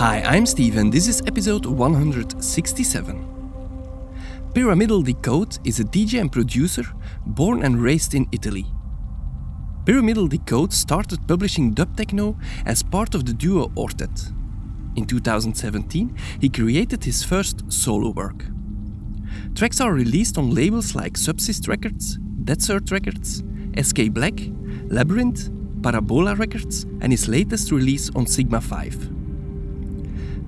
Hi, I'm Steven. This is episode 167. Piramidal Decode is a DJ and producer born and raised in Italy. Piramidal Decode started publishing dub techno as part of the duo Ortet. In 2017, he created his first solo work. Tracks are released on labels like Subsist Records, Dead Cert Records, SK Black, Labyrinth, Parabola Records and his latest release on Sigma 5.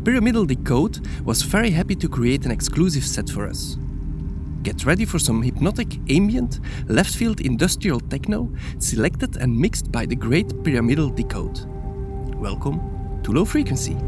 Piramidal Decode was very happy to create an exclusive set for us. Get ready for some hypnotic, ambient, left-field industrial techno selected and mixed by the great Piramidal Decode. Welcome to Low Frequency.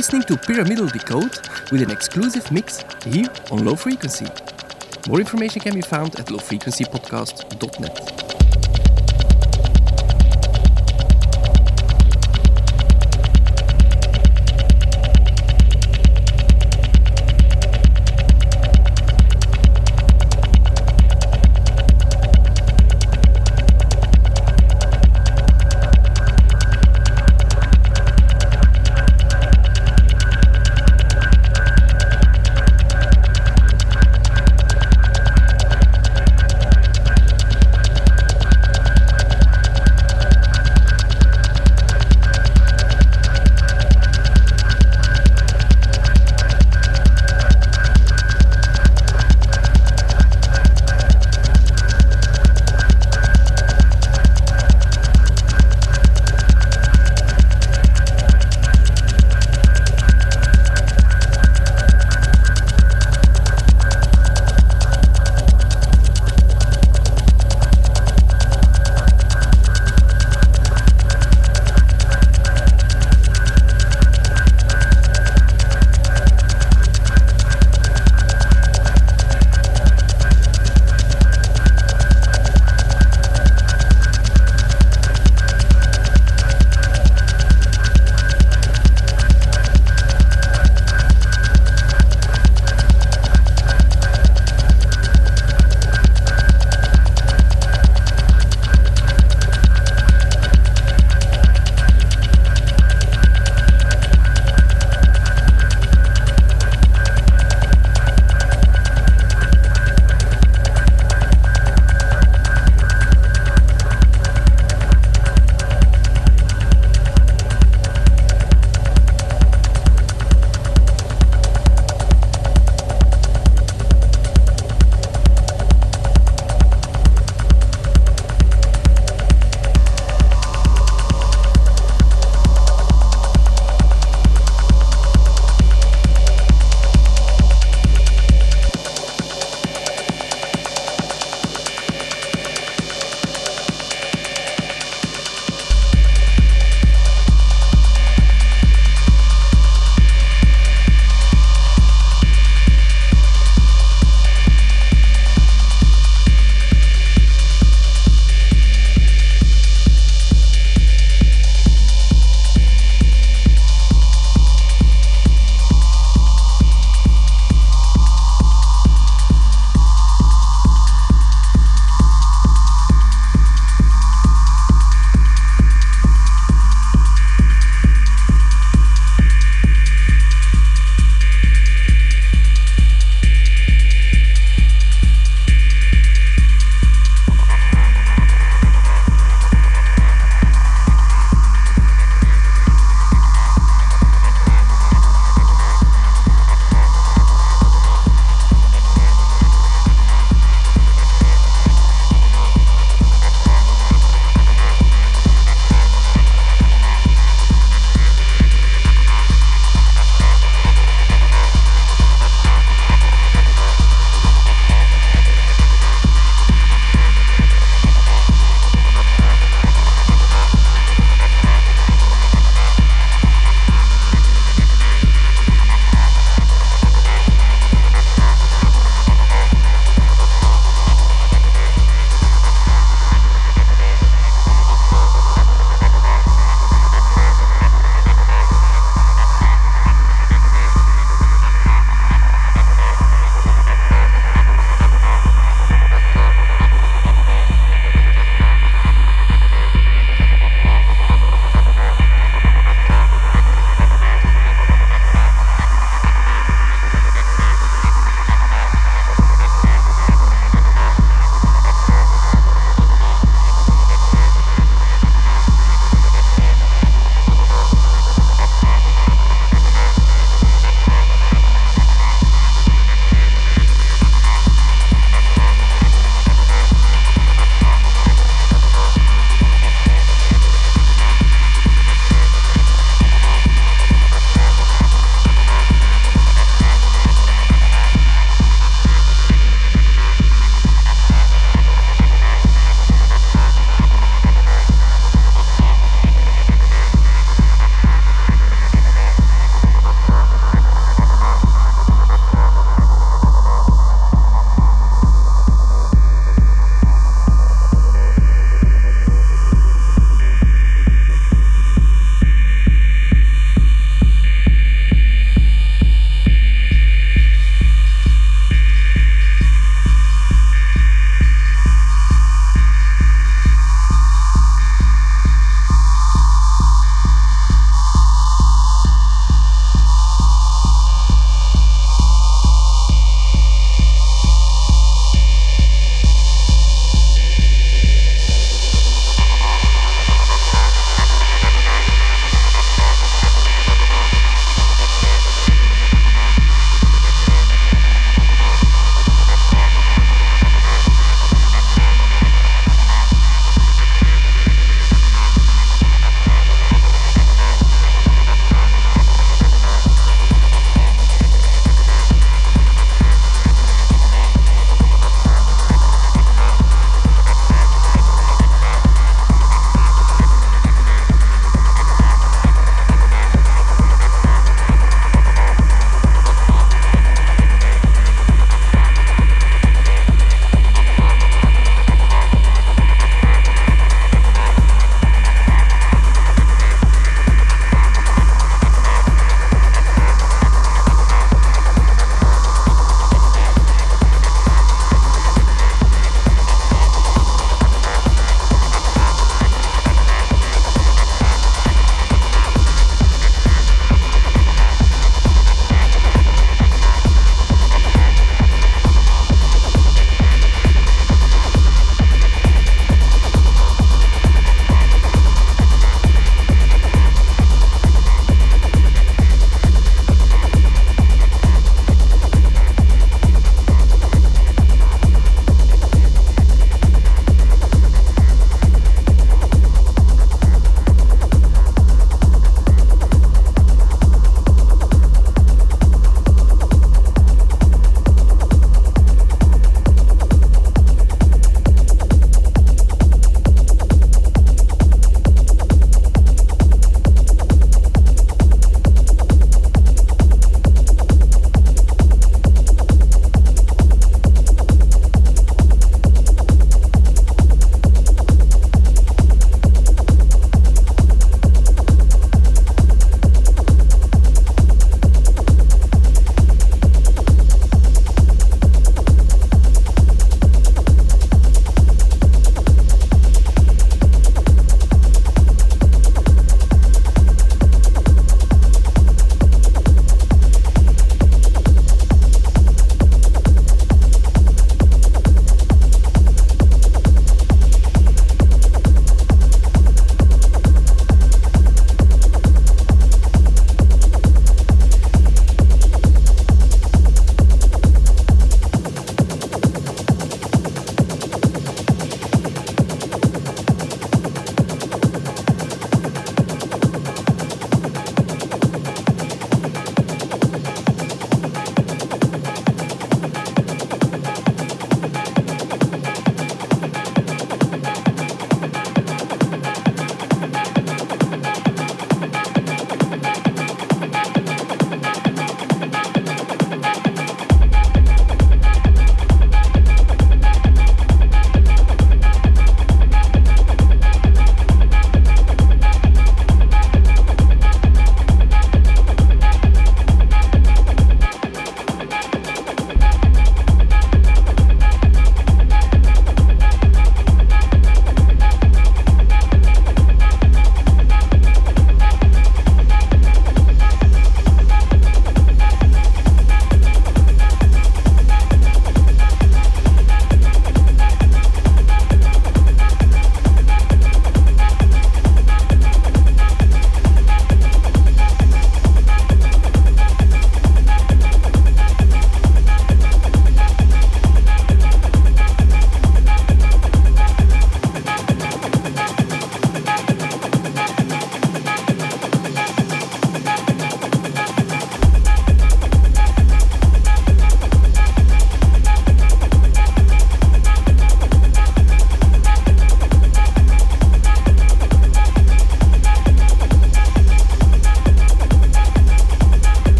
Listening to Piramidal Decode with an exclusive mix here on Low Frequency. More information can be found at lowfrequencypodcast.net.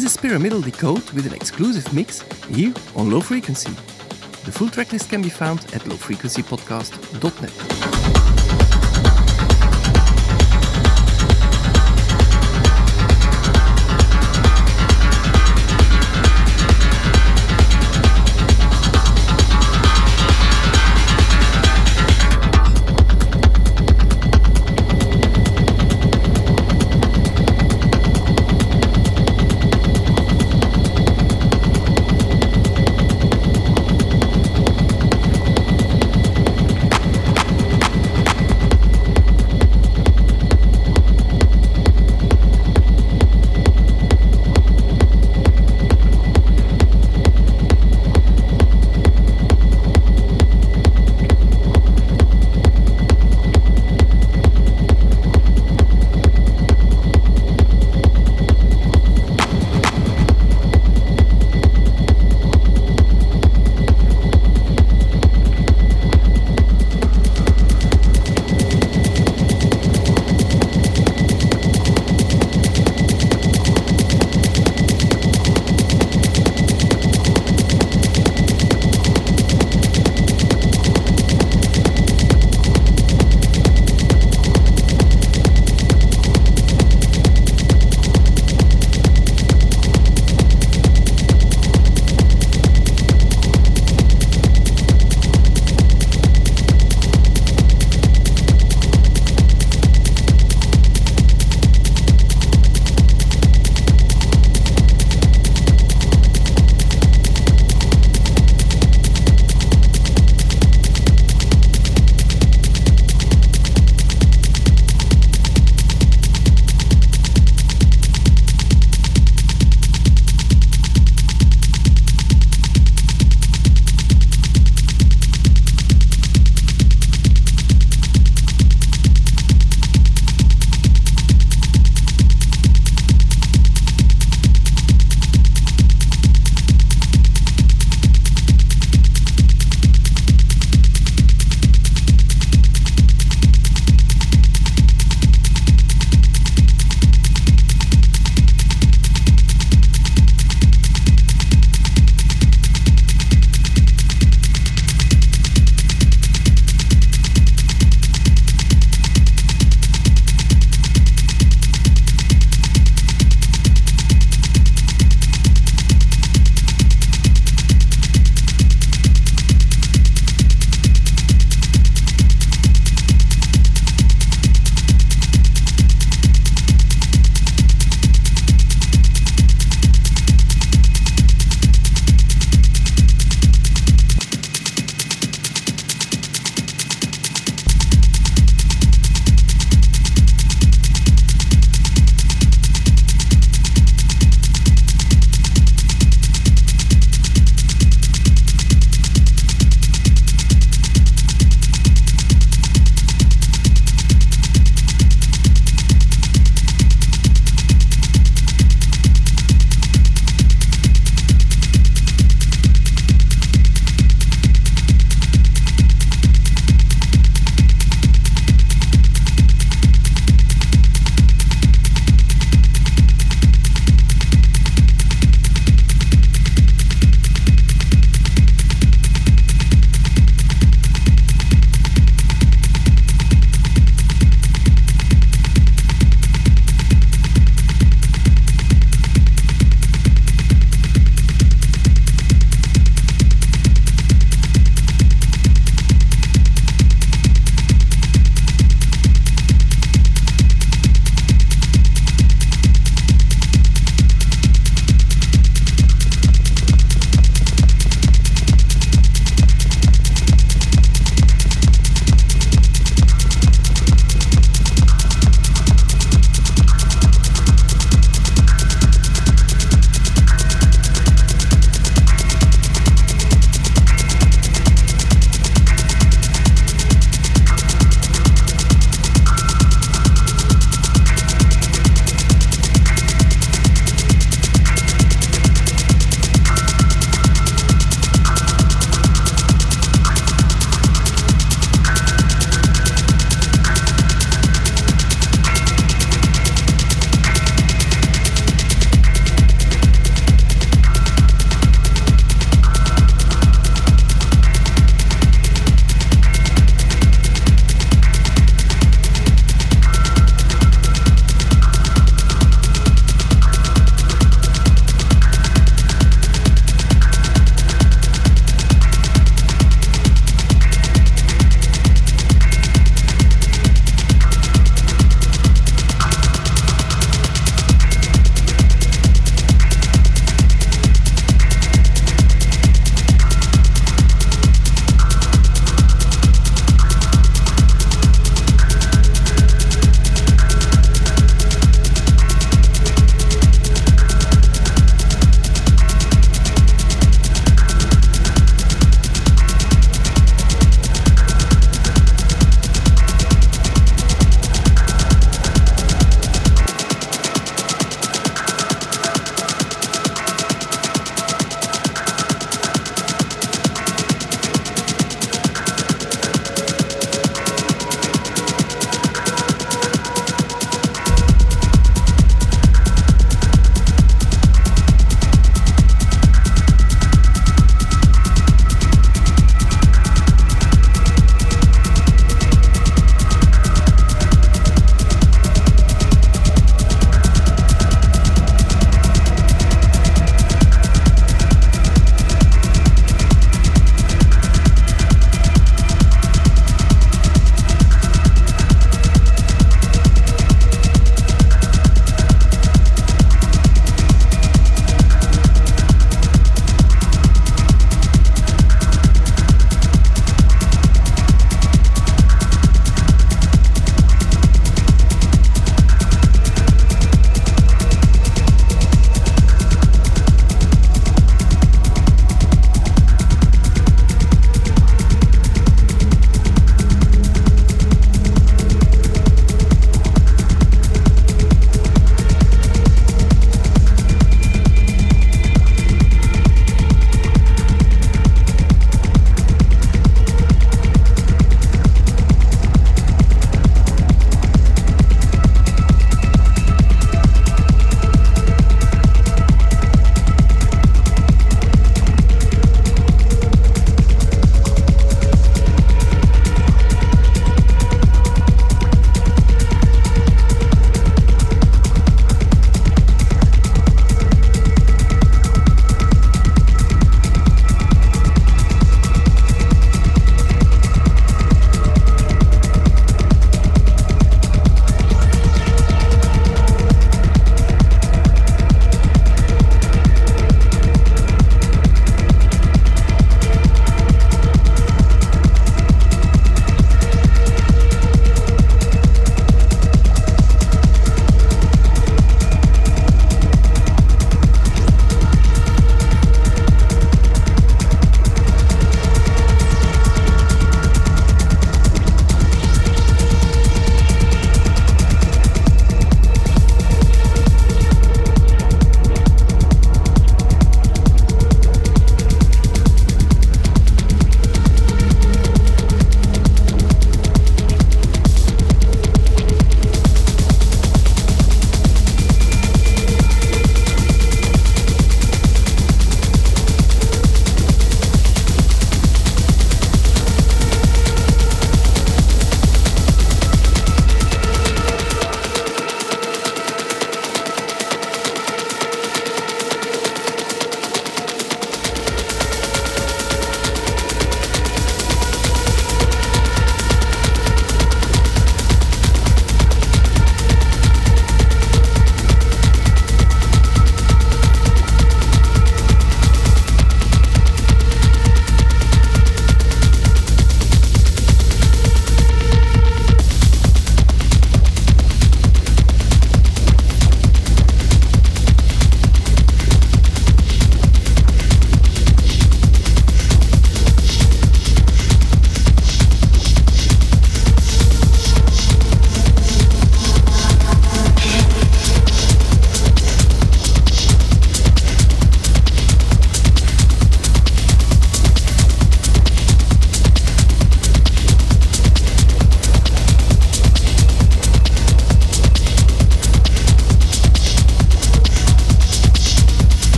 This is Piramidal Decode with an exclusive mix here on Low Frequency. The full tracklist can be found at lowfrequencypodcast.net.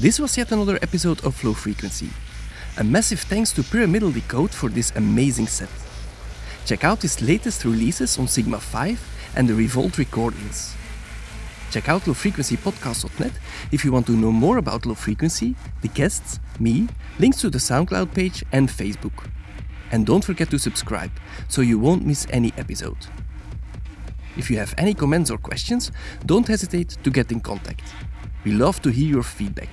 This was yet another episode of Low Frequency. A massive thanks to Piramidal Decode for this amazing set. Check out his latest releases on Sigma 5 and the Revolt recordings. Check out lowfrequencypodcast.net if you want to know more about Low Frequency, the guests, me, links to the SoundCloud page and Facebook. And don't forget to subscribe, so you won't miss any episode. If you have any comments or questions, don't hesitate to get in contact. We love to hear your feedback.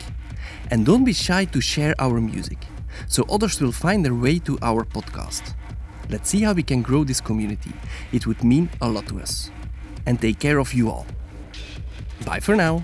And don't be shy to share our music, so others will find their way to our podcast. Let's see how we can grow this community. It would mean a lot to us. And take care of you all. Bye for now.